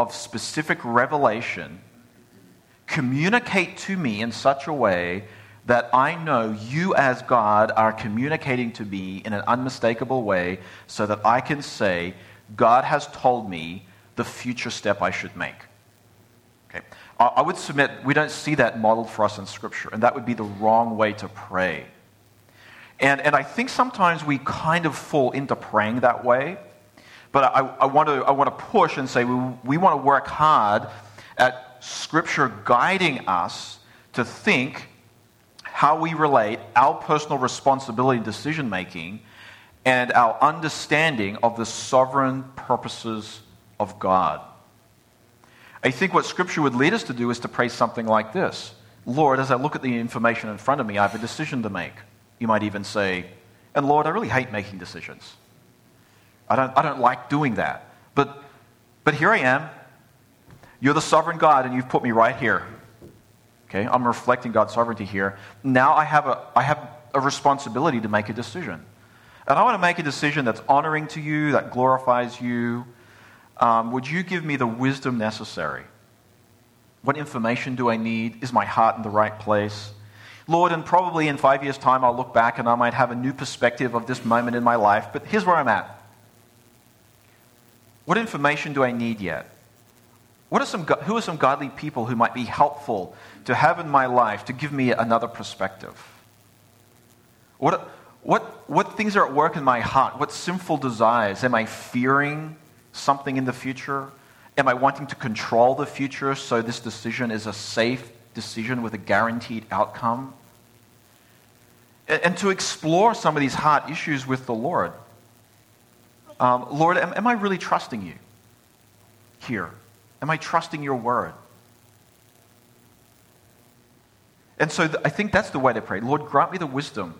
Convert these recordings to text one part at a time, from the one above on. of specific revelation, communicate to me in such a way that I know you as God are communicating to me in an unmistakable way so that I can say, God has told me the future step I should make. Okay. I would submit we don't see that modeled for us in Scripture, and that would be the wrong way to pray. And I think sometimes we kind of fall into praying that way, but I want to push and say we want to work hard at Scripture guiding us to think how we relate our personal responsibility and decision-making and our understanding of the sovereign purposes of God. I think what Scripture would lead us to do is to pray something like this. Lord, as I look at the information in front of me, I have a decision to make. You might even say, and Lord, I really hate making decisions. I don't like doing that. But here I am. You're the sovereign God, and you've put me right here. Okay, I'm reflecting God's sovereignty here. Now I have a responsibility to make a decision. And I want to make a decision that's honoring to you, that glorifies you. Would you give me the wisdom necessary? What information do I need? Is my heart in the right place? Lord, and probably in 5 years' time I'll look back and I might have a new perspective of this moment in my life, but here's where I'm at. What information do I need yet? Who are some godly people who might be helpful to have in my life to give me another perspective? What things are at work in my heart? What sinful desires? Am I fearing something in the future? Am I wanting to control the future so this decision is a safe decision with a guaranteed outcome? And to explore some of these heart issues with the Lord. Lord, am I really trusting you here? Am I trusting your word? And so I think that's the way to pray. Lord, grant me the wisdom.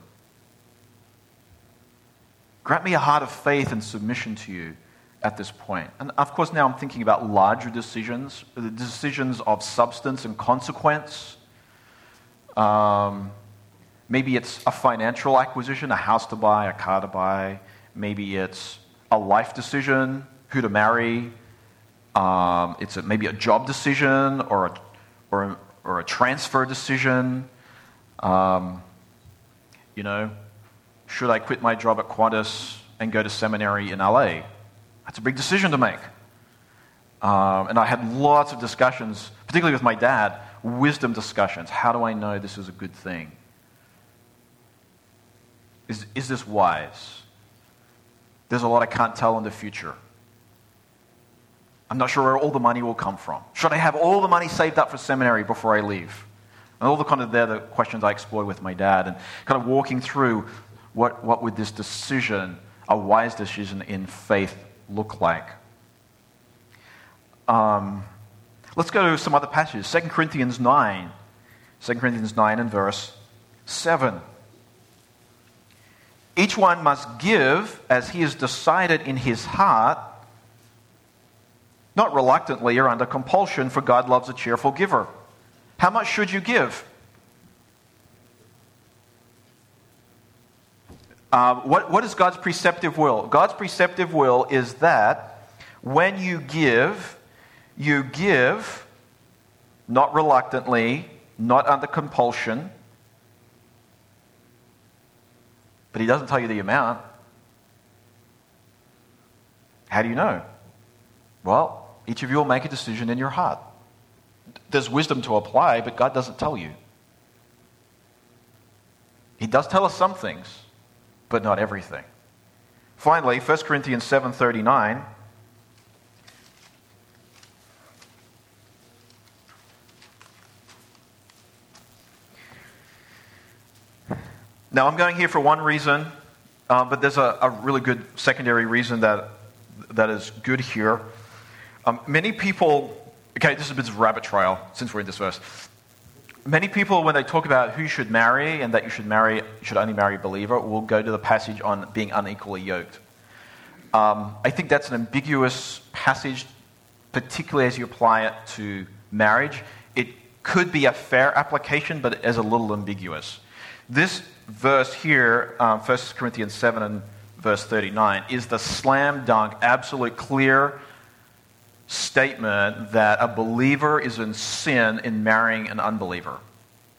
Grant me a heart of faith and submission to you at this point. And of course, now I'm thinking about larger decisions, the decisions of substance and consequence. Maybe it's a financial acquisition, a house to buy, a car to buy. Maybe it's a life decision, who to marry. Maybe a job decision or a transfer decision. Should I quit my job at Qantas and go to seminary in LA? That's a big decision to make. And I had lots of discussions, particularly with my dad, wisdom discussions. How do I know this is a good thing? Is this wise? There's a lot I can't tell in the future. I'm not sure where all the money will come from. Should I have all the money saved up for seminary before I leave? And all the kind of the questions I explore with my dad and kind of walking through what would this decision, a wise decision in faith, look like. Let's go to some other passages. 2 Corinthians 9. 2 Corinthians 9 and verse 7. Each one must give as he has decided in his heart, not reluctantly or under compulsion, for God loves a cheerful giver. How much should you give? What is God's preceptive will? God's preceptive will is that when you give not reluctantly, not under compulsion, but he doesn't tell you the amount. How do you know? Well, each of you will make a decision in your heart. There's wisdom to apply, but God doesn't tell you. He does tell us some things, but not everything. Finally, 1 Corinthians 7:39. Now, I'm going here for one reason, but there's a really good secondary reason that is good here. Many people... Okay, this is a bit of a rabbit trail since we're in this verse. Many people, when they talk about who you should marry and that you should only marry a believer, will go to the passage on being unequally yoked. I think that's an ambiguous passage, particularly as you apply it to marriage. It could be a fair application, but it is a little ambiguous. This verse here, 1 Corinthians 7 and verse 39, is the slam dunk, absolute clear statement that a believer is in sin in marrying an unbeliever.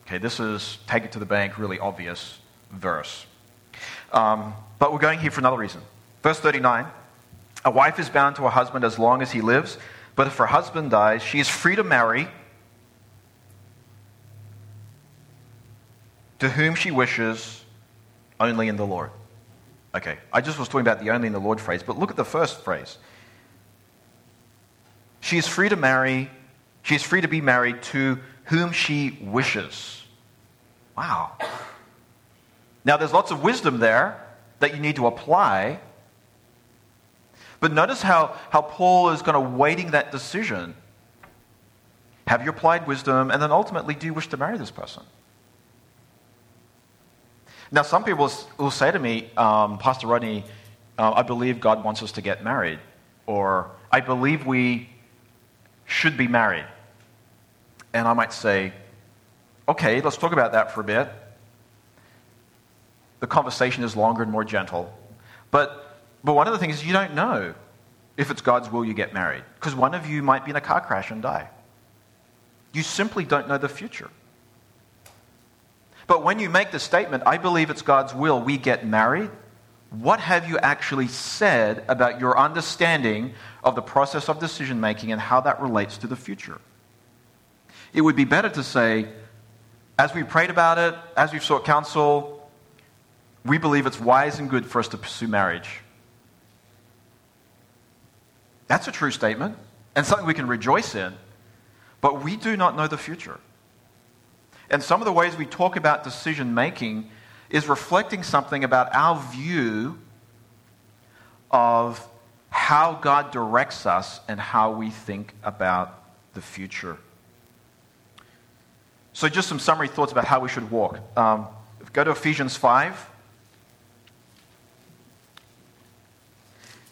Okay, this is take it to the bank, really obvious verse. But we're going here for another reason. Verse 39, a wife is bound to her husband as long as he lives, but if her husband dies, she is free to marry to whom she wishes, only in the Lord. Okay, I just was talking about the only in the Lord phrase, but look at the first phrase. She is free to marry, she is free to be married to whom she wishes. Wow. Now, there's lots of wisdom there that you need to apply. But notice how Paul is kind of weighting that decision. Have you applied wisdom? And then ultimately, do you wish to marry this person? Now, some people will say to me, Pastor Rodney, I believe God wants us to get married. Or, I believe we should be married. And I might say, okay, let's talk about that for a bit. The conversation is longer and more gentle. But one of the things is you don't know if it's God's will you get married. Because one of you might be in a car crash and die. You simply don't know the future. But when you make the statement, I believe it's God's will we get married, what have you actually said about your understanding of the process of decision-making and how that relates to the future? It would be better to say, as we prayed about it, as we've sought counsel, we believe it's wise and good for us to pursue marriage. That's a true statement and something we can rejoice in, but we do not know the future. And some of the ways we talk about decision-making is reflecting something about our view of how God directs us and how we think about the future. So just some summary thoughts about how we should walk. Go to Ephesians 5.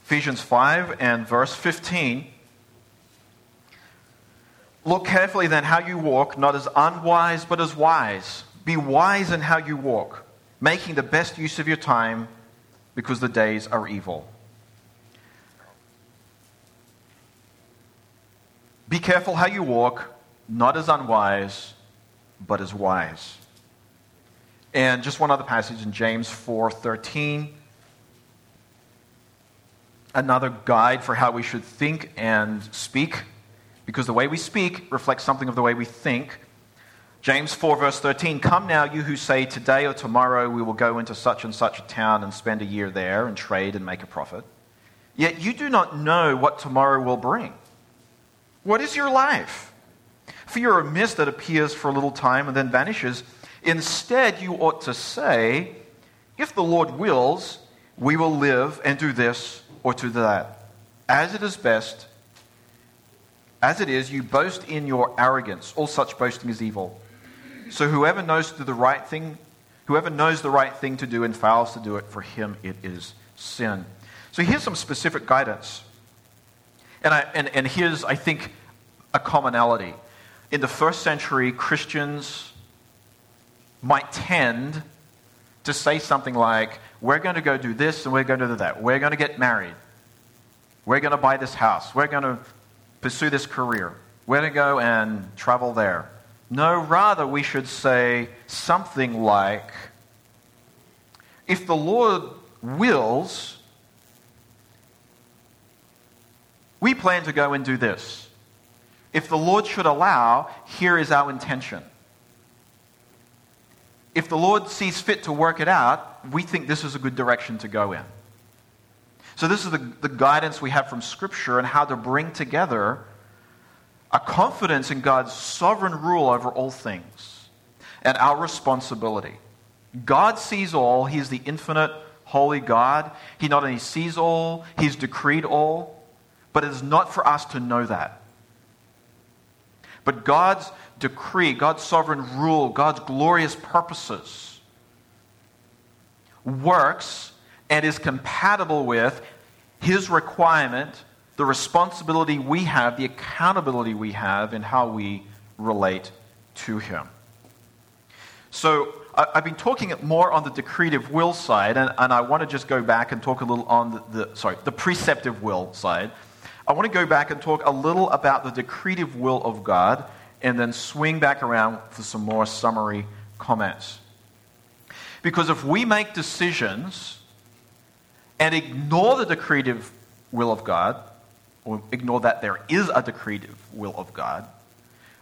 Ephesians 5 and verse 15. Look carefully then how you walk, not as unwise, but as wise. Be wise in how you walk, making the best use of your time, because the days are evil. Be careful how you walk, not as unwise, but as wise. And just one other passage in James 4:13. Another guide for how we should think and speak. Because the way we speak reflects something of the way we think. James 4, verse 13, come now, you who say, today or tomorrow we will go into such and such a town and spend a year there and trade and make a profit. Yet you do not know what tomorrow will bring. What is your life? For you're a mist that appears for a little time and then vanishes. Instead, you ought to say, if the Lord wills, we will live and do this or do that. As it is best, as it is, you boast in your arrogance. All such boasting is evil. So whoever knows to do the right thing, whoever knows the right thing to do and fails to do it, for him it is sin. So here's some specific guidance. And here's, I think, a commonality. In the first century, Christians might tend to say something like, we're going to go do this and we're going to do that. We're going to get married. We're going to buy this house. We're going to pursue this career. Where to go and travel there. No, rather we should say something like, if the Lord wills, we plan to go and do this. If the Lord should allow, here is our intention. If the Lord sees fit to work it out, we think this is a good direction to go in. So this is the guidance we have from Scripture and how to bring together a confidence in God's sovereign rule over all things and our responsibility. God sees all. He is the infinite, holy God. He not only sees all, He's decreed all, but it is not for us to know that. But God's decree, God's sovereign rule, God's glorious purposes works and is compatible with His requirement, the responsibility we have, the accountability we have in how we relate to Him. So I've been talking more on the decretive will side, and I want to just go back and talk a little on the preceptive will side. I want to go back and talk a little about the decretive will of God and then swing back around for some more summary comments. Because if we make decisions and ignore the decretive will of God, or ignore that there is a decretive will of God,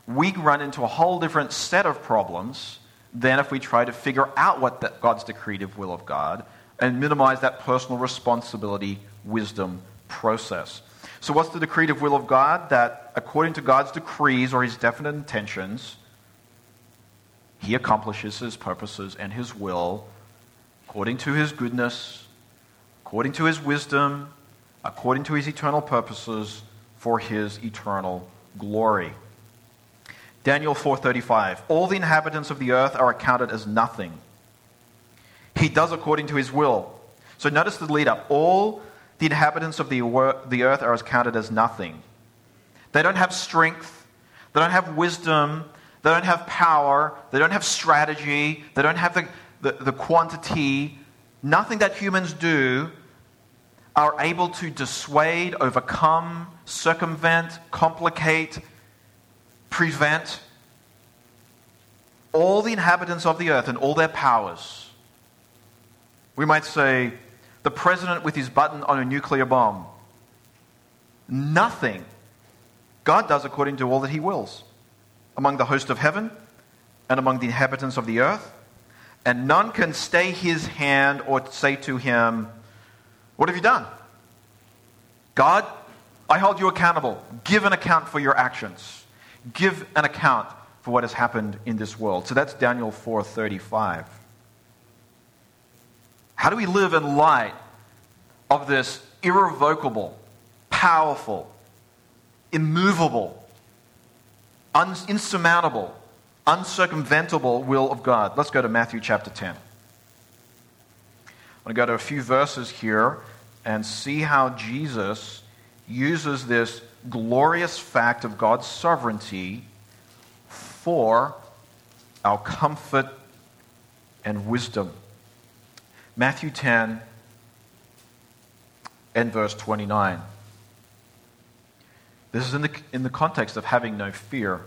we run into a whole different set of problems than if we try to figure out what God's decretive will of God and minimize that personal responsibility, wisdom process. So what's the decretive will of God? That according to God's decrees or his definite intentions, he accomplishes his purposes and his will according to his goodness, according to his wisdom, according to his eternal purposes for his eternal glory. Daniel 4:35, all the inhabitants of the earth are accounted as nothing. He does according to his will. So notice the lead up. All the inhabitants of the earth are counted as nothing. They don't have strength. They don't have wisdom. They don't have power. They don't have strategy. They don't have the quantity. Nothing that humans do are able to dissuade, overcome, circumvent, complicate, prevent. All the inhabitants of the earth and all their powers. We might say the president with his button on a nuclear bomb. Nothing. God does according to all that he wills, among the host of heaven and among the inhabitants of the earth. And none can stay his hand or say to him, what have you done? God, I hold you accountable. Give an account for your actions. Give an account for what has happened in this world. So that's Daniel 4:35. How do we live in light of this irrevocable, powerful, immovable, insurmountable, uncircumventable will of God? Let's go to Matthew chapter 10. I'm going to go to a few verses here and see how Jesus uses this glorious fact of God's sovereignty for our comfort and wisdom. Matthew 10 and verse 29. This is in the context of having no fear.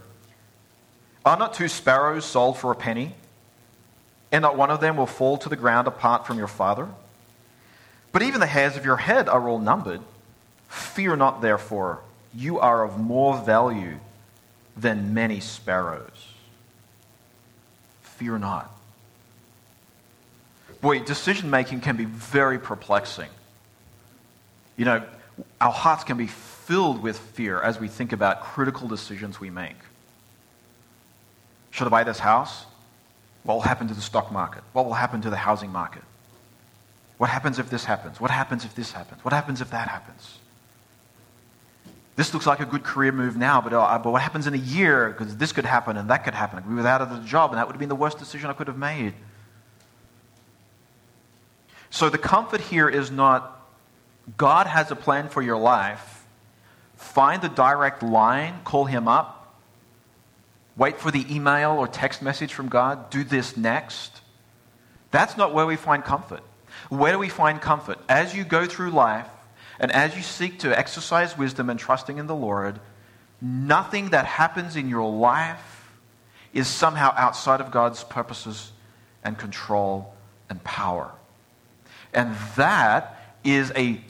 Are not two sparrows sold for a penny? And not one of them will fall to the ground apart from your Father? But even the hairs of your head are all numbered. Fear not, therefore, you are of more value than many sparrows. Fear not. Boy, decision-making can be very perplexing. You know, our hearts can be filled with fear as we think about critical decisions we make. Should I buy this house? What will happen to the stock market? What will happen to the housing market? What happens if this happens? What happens if this happens? What happens if that happens? This looks like a good career move now, but what happens in a year? Because this could happen and that could happen. I could be without a job, and that would have been the worst decision I could have made. So the comfort here is not, God has a plan for your life. Find the direct line, call him up, wait for the email or text message from God, do this next. That's not where we find comfort. Where do we find comfort? As you go through life, and as you seek to exercise wisdom and trusting in the Lord, nothing that happens in your life is somehow outside of God's purposes and control and power. And that is a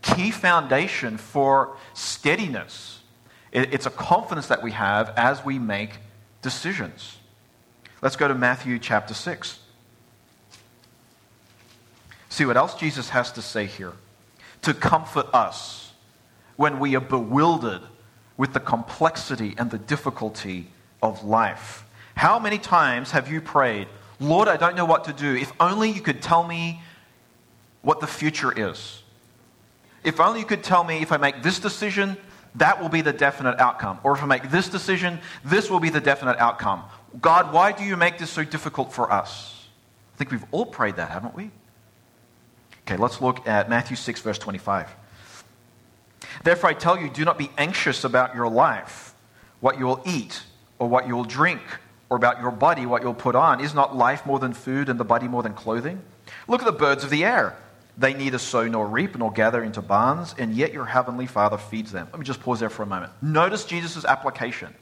key foundation for steadiness. It's a confidence that we have as we make decisions. Let's go to Matthew chapter 6. See what else Jesus has to say here to comfort us when we are bewildered with the complexity and the difficulty of life. How many times have you prayed, Lord, I don't know what to do. If only you could tell me what the future is. If only you could tell me if I make this decision, that will be the definite outcome. Or if I make this decision, this will be the definite outcome. God, why do you make this so difficult for us? I think we've all prayed that, haven't we? Okay, let's look at Matthew 6, verse 25. Therefore I tell you, do not be anxious about your life, what you will eat, or what you will drink, or about your body, what you'll put on. Is not life more than food and the body more than clothing? Look at the birds of the air. They neither sow nor reap nor gather into barns, and yet your heavenly Father feeds them. Let me just pause there for a moment. Notice Jesus' application.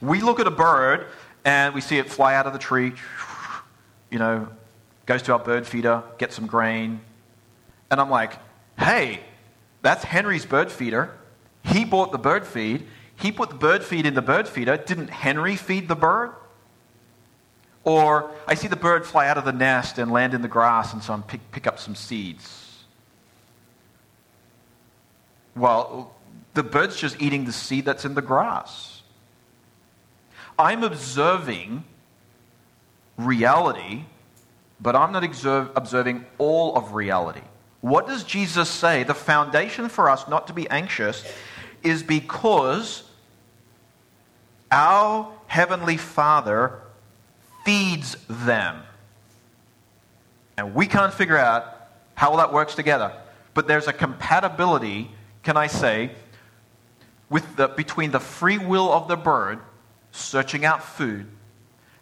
We look at a bird, and we see it fly out of the tree, you know, goes to our bird feeder, gets some grain. And I'm like, hey, that's Henry's bird feeder. He bought the bird feed. He put the bird feed in the bird feeder. Didn't Henry feed the bird? Or I see the bird fly out of the nest and land in the grass, and so I pick up some seeds. Well, the bird's just eating the seed that's in the grass. I'm observing reality, but I'm not observing all of reality. What does Jesus say? The foundation for us not to be anxious is because our Heavenly Father feeds them. And we can't figure out how all that works together. But there's a compatibility, can I say, between the free will of the bird searching out food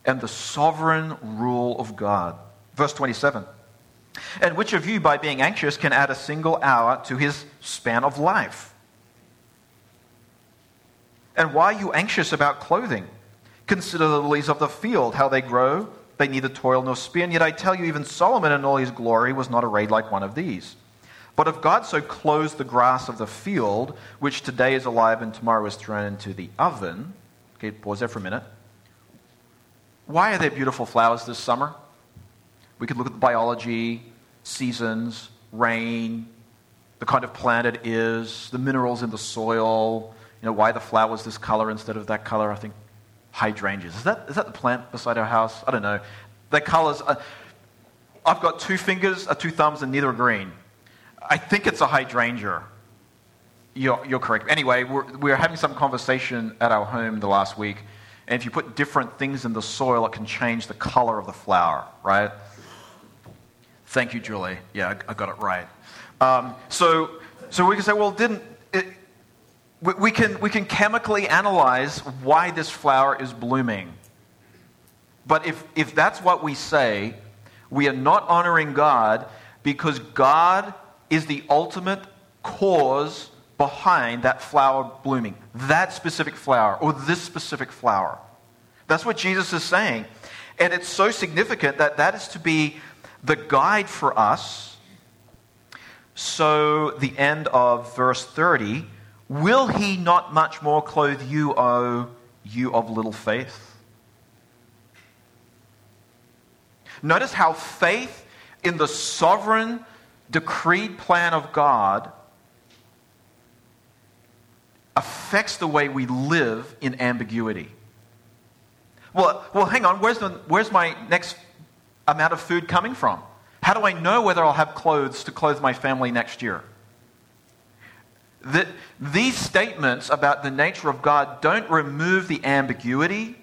and the sovereign rule of God. Verse 27. And which of you, by being anxious, can add a single hour to his span of life? And why are you anxious about clothing? Consider the lilies of the field, how they grow. They neither toil nor spin. Yet I tell you, even Solomon in all his glory was not arrayed like one of these. But if God so clothes the grass of the field, which today is alive and tomorrow is thrown into the oven. Okay, pause there for a minute. Why are there beautiful flowers this summer? We could look at the biology, seasons, rain, the kind of plant it is, the minerals in the soil, you know, why the flower is this color instead of that color. I think hydrangeas. Is that the plant beside our house? I don't know. Their colors are, I've got two fingers, two thumbs, and neither are green. I think it's a hydrangea. You're correct. Anyway, we're having some conversation at our home the last week, and if you put different things in the soil, it can change the color of the flower, right? Thank you, Julie. Yeah, I got it right. So we can say, well, we can chemically analyze why this flower is blooming. But if that's what we say, we are not honoring God, because God is the ultimate cause behind that flower blooming, that specific flower, or this specific flower. That's what Jesus is saying. And it's so significant that is to be the guide for us. So the end of verse 30, will he not much more clothe you, O you of little faith? Notice how faith in the sovereign decreed plan of God affects the way we live in ambiguity. Well, hang on, where's my next amount of food coming from? How do I know whether I'll have clothes to clothe my family next year? These statements about the nature of God don't remove the ambiguity,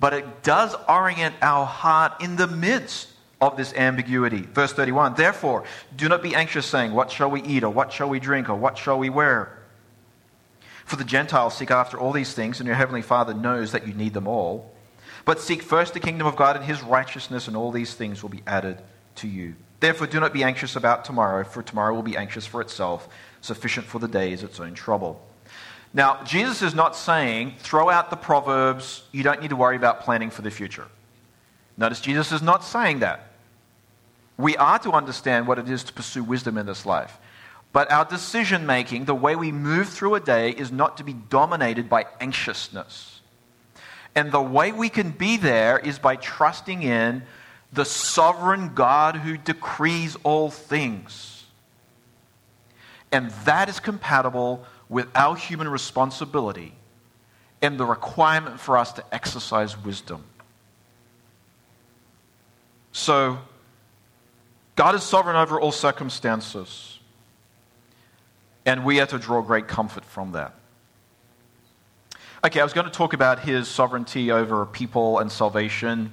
but it does orient our heart in the midst of this ambiguity. Verse 31, therefore, do not be anxious, saying, what shall we eat, or what shall we drink, or what shall we wear? For the Gentiles seek after all these things, and your heavenly Father knows that you need them all. But seek first the kingdom of God and his righteousness, and all these things will be added to you. Therefore, do not be anxious about tomorrow, for tomorrow will be anxious for itself. Sufficient for the day is its own trouble. Now, Jesus is not saying, throw out the Proverbs, you don't need to worry about planning for the future. Notice Jesus is not saying that. We are to understand what it is to pursue wisdom in this life. But our decision-making, the way we move through a day, is not to be dominated by anxiousness. And the way we can be there is by trusting in the sovereign God who decrees all things. And that is compatible with our human responsibility and the requirement for us to exercise wisdom. So, God is sovereign over all circumstances. And we are to draw great comfort from that. Okay, I was going to talk about his sovereignty over people and salvation,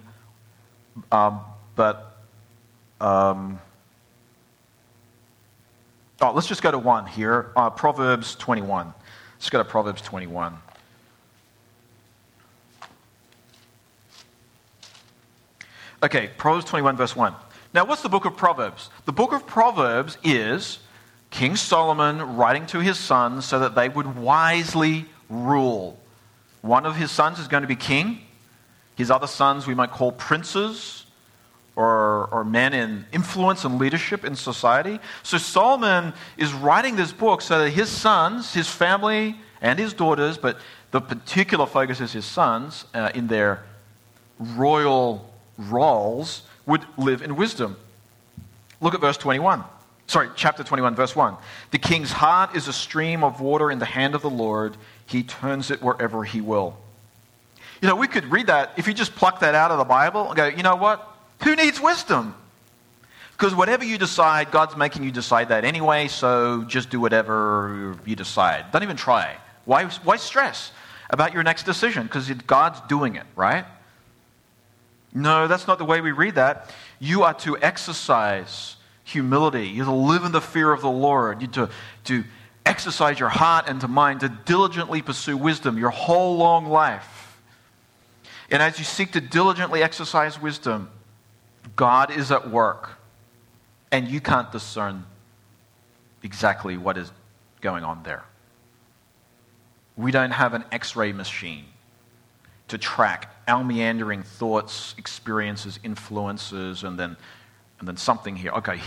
let's just go to one here, Proverbs 21. Let's go to Proverbs 21. Okay, Proverbs 21, verse 1. Now, what's the book of Proverbs? The book of Proverbs is King Solomon writing to his sons so that they would wisely rule. One of his sons is going to be king. His other sons we might call princes or men in influence and leadership in society. So Solomon is writing this book so that his sons, his family, and his daughters, but the particular focus is his sons in their royal roles, would live in wisdom. Look at verse 21. Chapter 21, verse 1. The king's heart is a stream of water in the hand of the Lord. He turns it wherever he will. You know, we could read that, if you just pluck that out of the Bible and go, you know what? Who needs wisdom? Because whatever you decide, God's making you decide that anyway, so just do whatever you decide. Don't even try. Why stress about your next decision? Because God's doing it, right? No, that's not the way we read that. You are to exercise humility. You're to live in the fear of the Lord. You're to exercise your heart and to mind, to diligently pursue wisdom your whole long life. And as you seek to diligently exercise wisdom, God is at work, and you can't discern exactly what is going on there. We don't have an X-ray machine to track our meandering thoughts, experiences, influences, and then something here. Okay,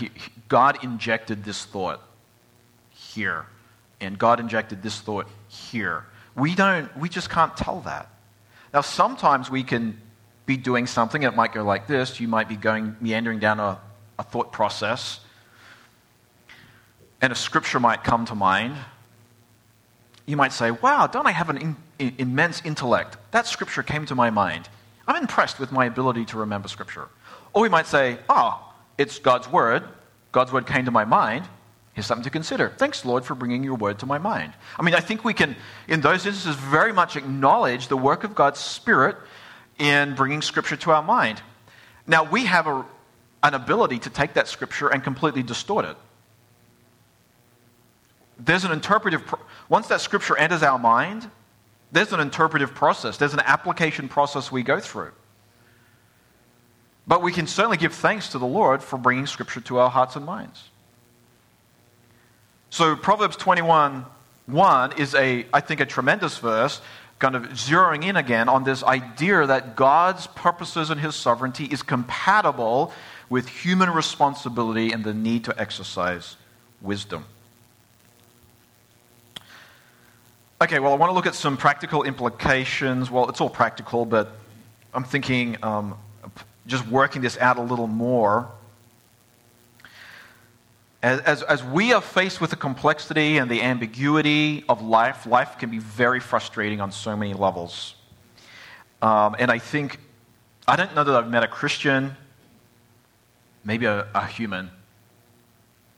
God injected this thought here, and God injected this thought here. We just can't tell that. Now, sometimes we can be doing something, it might go like this. You might be meandering down a thought process, and a scripture might come to mind. You might say, wow, don't I have an immense intellect? That scripture came to my mind. I'm impressed with my ability to remember scripture. Or we might say, it's God's word. God's word came to my mind. Here's something to consider. Thanks, Lord, for bringing your word to my mind. I mean, I think we can, in those instances, very much acknowledge the work of God's Spirit in bringing scripture to our mind. Now, we have an ability to take that scripture and completely distort it. There's an interpretive once that scripture enters our mind, there's an interpretive process. There's an application process we go through. But we can certainly give thanks to the Lord for bringing scripture to our hearts and minds. So Proverbs 21:1 is I think a tremendous verse, kind of zeroing in again on this idea that God's purposes and his sovereignty is compatible with human responsibility and the need to exercise wisdom. Okay, well, I want to look at some practical implications. Well, it's all practical, but I'm thinking just working this out a little more. As we are faced with the complexity and the ambiguity of life can be very frustrating on so many levels. And I don't know that I've met a Christian, maybe a human.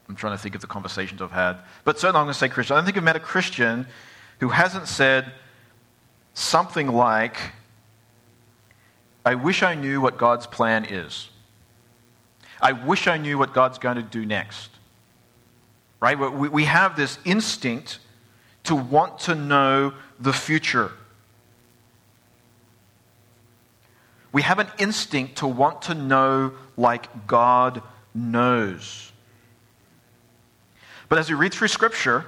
I'm trying to think of the conversations I've had. But certainly I'm going to say Christian. I don't think I've met a Christian who hasn't said something like, I wish I knew what God's plan is. I wish I knew what God's going to do next. Right? We have this instinct to want to know the future. We have an instinct to want to know like God knows. But as we read through Scripture,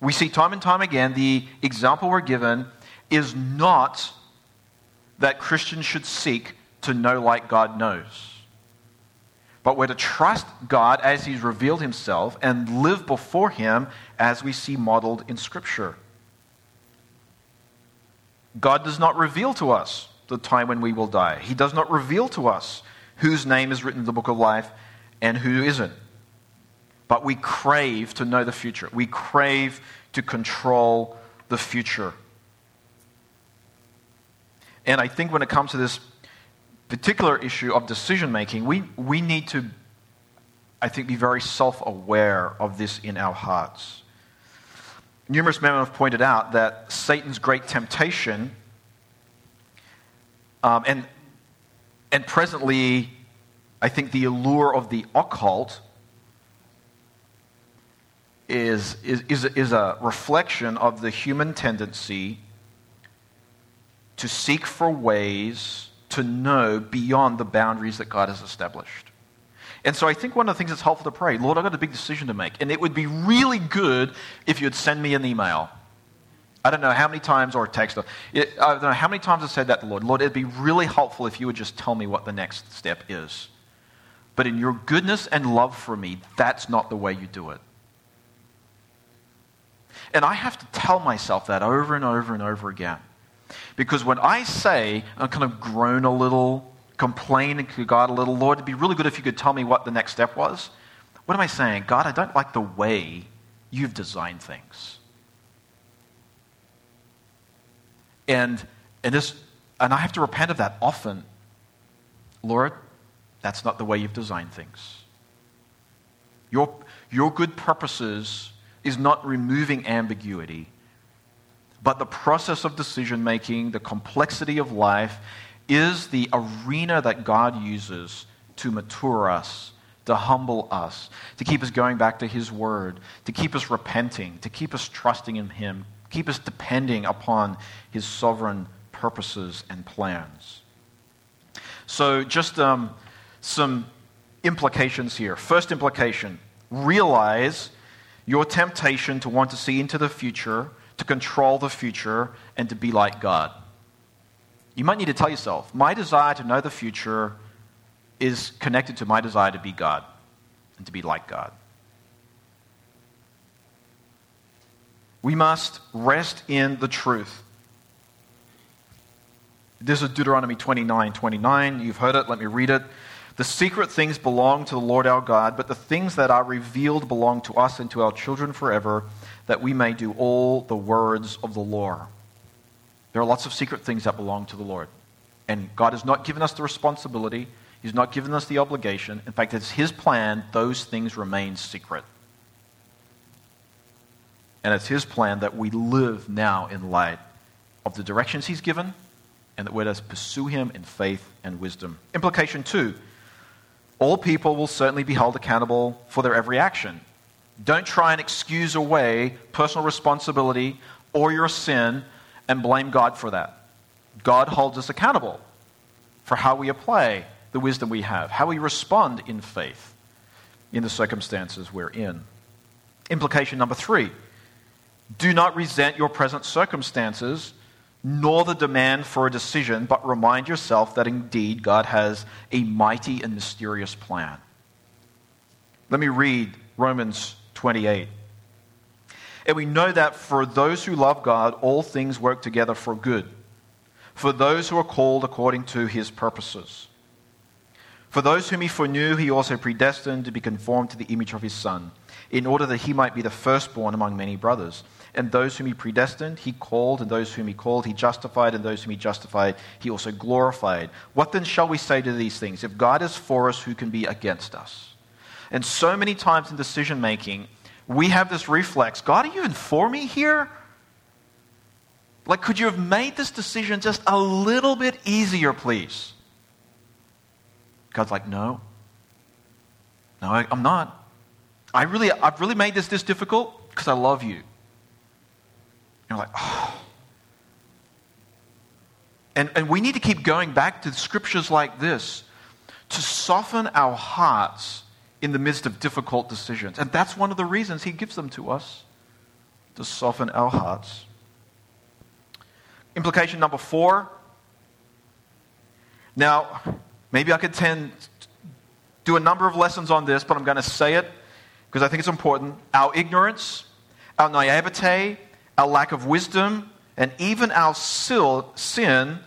we see time and time again the example we're given is not that Christians should seek to know like God knows. But we're to trust God as he's revealed himself and live before him as we see modeled in Scripture. God does not reveal to us the time when we will die. He does not reveal to us whose name is written in the book of life and who isn't. But we crave to know the future. We crave to control the future. And I think when it comes to this particular issue of decision-making, we need to, I think, be very self-aware of this in our hearts. Numerous men have pointed out that Satan's great temptation and presently, I think, the allure of the occult is a reflection of the human tendency to seek for ways to know beyond the boundaries that God has established. And so I think one of the things that's helpful to pray, Lord, I've got a big decision to make, and it would be really good if you'd send me an email. I don't know how many times, or a text, I don't know how many times I've said that to the Lord. Lord, it'd be really helpful if you would just tell me what the next step is. But in your goodness and love for me, that's not the way you do it. And I have to tell myself that over and over and over again. Because when I say, I kind of groan a little, complain to God a little, Lord, it'd be really good if you could tell me what the next step was. What am I saying? God, I don't like the way you've designed things. And I have to repent of that often. Lord, that's not the way you've designed things. Your good purposes is not removing ambiguity, but the process of decision-making, the complexity of life, is the arena that God uses to mature us, to humble us, to keep us going back to His Word, to keep us repenting, to keep us trusting in Him, keep us depending upon His sovereign purposes and plans. So just some implications here. First implication, realize your temptation to want to see into the future, to control the future, and to be like God. You might need to tell yourself, my desire to know the future is connected to my desire to be God and to be like God. We must rest in the truth. This is Deuteronomy 29:29. You've heard it. Let me read it. The secret things belong to the Lord our God, but the things that are revealed belong to us and to our children forever, that we may do all the words of the law. There are lots of secret things that belong to the Lord. And God has not given us the responsibility. He's not given us the obligation. In fact, it's His plan. Those things remain secret. And it's His plan that we live now in light of the directions He's given and that we're to pursue Him in faith and wisdom. Implication 2, all people will certainly be held accountable for their every action. Don't try and excuse away personal responsibility or your sin and blame God for that. God holds us accountable for how we apply the wisdom we have, how we respond in faith in the circumstances we're in. Implication number 3, do not resent your present circumstances, nor the demand for a decision, but remind yourself that indeed God has a mighty and mysterious plan. Let me read Romans 28. And we know that for those who love God, all things work together for good, for those who are called according to His purposes. For those whom He foreknew, He also predestined to be conformed to the image of His Son, in order that He might be the firstborn among many brothers. And those whom He predestined, He called, and those whom He called, He justified, and those whom He justified, He also glorified. What then shall we say to these things? If God is for us, who can be against us? And so many times in decision-making, we have this reflex, God, are you even for me here? Like, could you have made this decision just a little bit easier, please? God's like, no, I'm not. I've really made this difficult because I love you. And you're like, oh. And we need to keep going back to scriptures like this to soften our hearts in the midst of difficult decisions. And that's one of the reasons He gives them to us, to soften our hearts. Implication number 4. Now, maybe I could do a number of lessons on this, but I'm going to say it because I think it's important. Our ignorance, our naivete, our lack of wisdom, and even our sin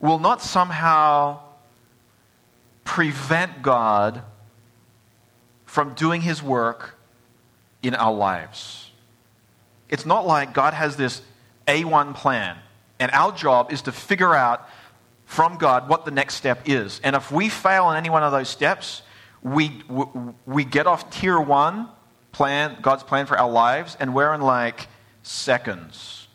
will not somehow prevent God from doing His work in our lives. It's not like God has this A1 plan, and our job is to figure out from God what the next step is. And if we fail in any one of those steps, we get off tier 1 plan, God's plan for our lives, and we're in like seconds.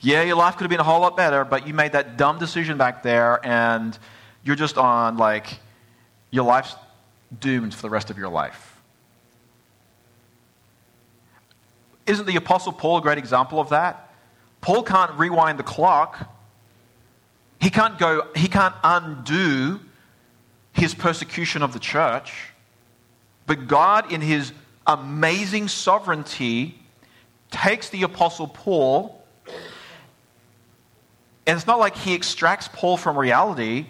Yeah, your life could have been a whole lot better, but you made that dumb decision back there, and you're just on like your life's doomed for the rest of your life. Isn't the Apostle Paul a great example of that? Paul can't rewind the clock. He can't undo his persecution of the church. But God, in his amazing sovereignty, takes the Apostle Paul, and it's not like he extracts Paul from reality,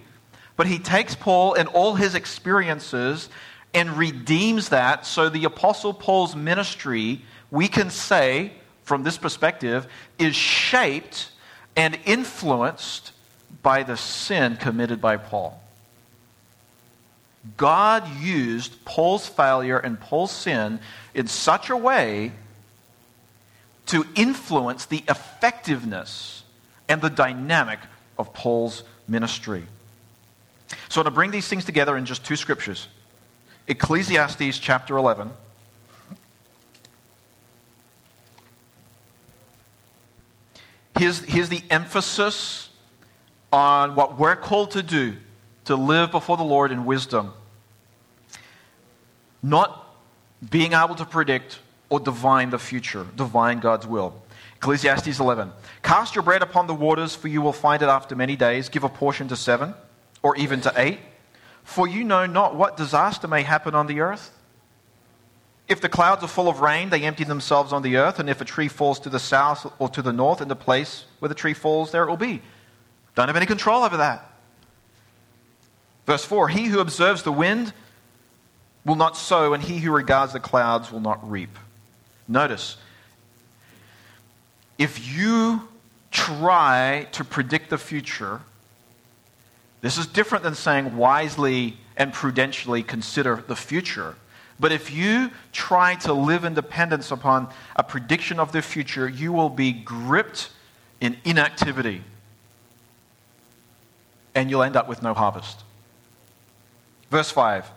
but he takes Paul and all his experiences and redeems that. So the Apostle Paul's ministry, we can say, from this perspective, is shaped and influenced by the sin committed by Paul. God used Paul's failure and Paul's sin in such a way to influence the effectiveness and the dynamic of Paul's ministry. So to bring these things together in just two scriptures, Ecclesiastes chapter 11. Here's the emphasis on what we're called to do, to live before the Lord in wisdom. Not being able to predict or divine the future, divine God's will. Ecclesiastes 11. Cast your bread upon the waters, for you will find it after many days. Give a portion to 7, or even to 8. For you know not what disaster may happen on the earth. If the clouds are full of rain, they empty themselves on the earth, and if a tree falls to the south or to the north, in the place where the tree falls, there it will be. Don't have any control over that. Verse 4, he who observes the wind will not sow, and he who regards the clouds will not reap. Notice, if you try to predict the future, this is different than saying wisely and prudentially consider the future. But if you try to live in dependence upon a prediction of the future, you will be gripped in inactivity. And you'll end up with no harvest. Verse 5.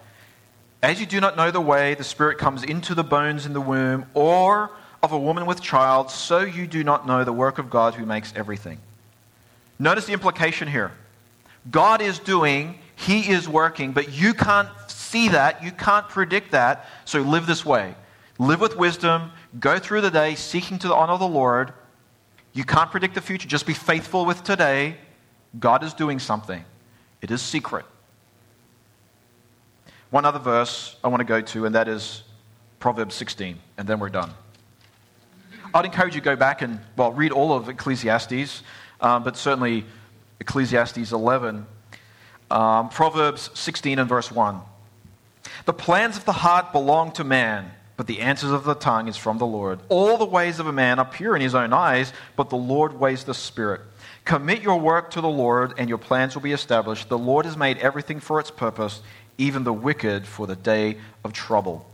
As you do not know the way the Spirit comes into the bones in the womb, or of a woman with child, so you do not know the work of God who makes everything. Notice the implication here. God is doing, He is working, but you can't see that, you can't predict that, so live this way. Live with wisdom, go through the day seeking to honor the Lord. You can't predict the future, just be faithful with today. God is doing something. It is secret. One other verse I want to go to, and that is Proverbs 16, and then we're done. I'd encourage you to go back and, well, read all of Ecclesiastes, but certainly Ecclesiastes 11. Proverbs 16 and verse 1. The plans of the heart belong to man, but the answers of the tongue is from the Lord. All the ways of a man are pure in his own eyes, but the Lord weighs the spirit. Commit your work to the Lord, and your plans will be established. The Lord has made everything for its purpose, even the wicked for the day of trouble.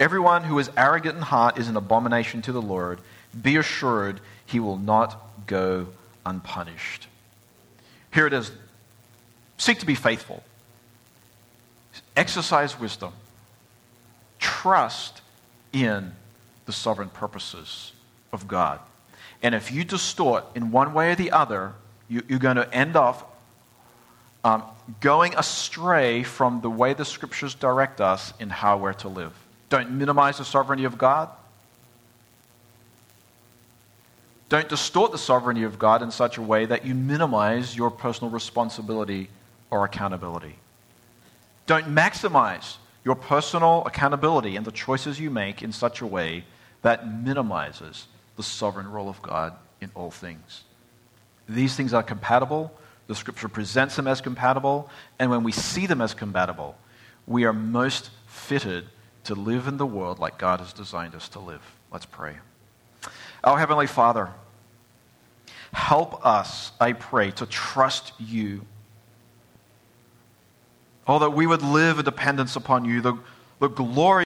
Everyone who is arrogant in heart is an abomination to the Lord. Be assured he will not go unpunished. Here it is. Seek to be faithful. Exercise wisdom. Trust in the sovereign purposes of God. And if you distort in one way or the other, you're going to end up going astray from the way the Scriptures direct us in how we're to live. Don't minimize the sovereignty of God. Don't distort the sovereignty of God in such a way that you minimize your personal responsibility or accountability. Don't maximize your personal accountability and the choices you make in such a way that minimizes the sovereign role of God in all things. These things are compatible. The Scripture presents them as compatible. And when we see them as compatible, we are most fitted to live in the world like God has designed us to live. Let's pray. Our Heavenly Father, help us, I pray, to trust you. Oh, that we would live a dependence upon you, the glory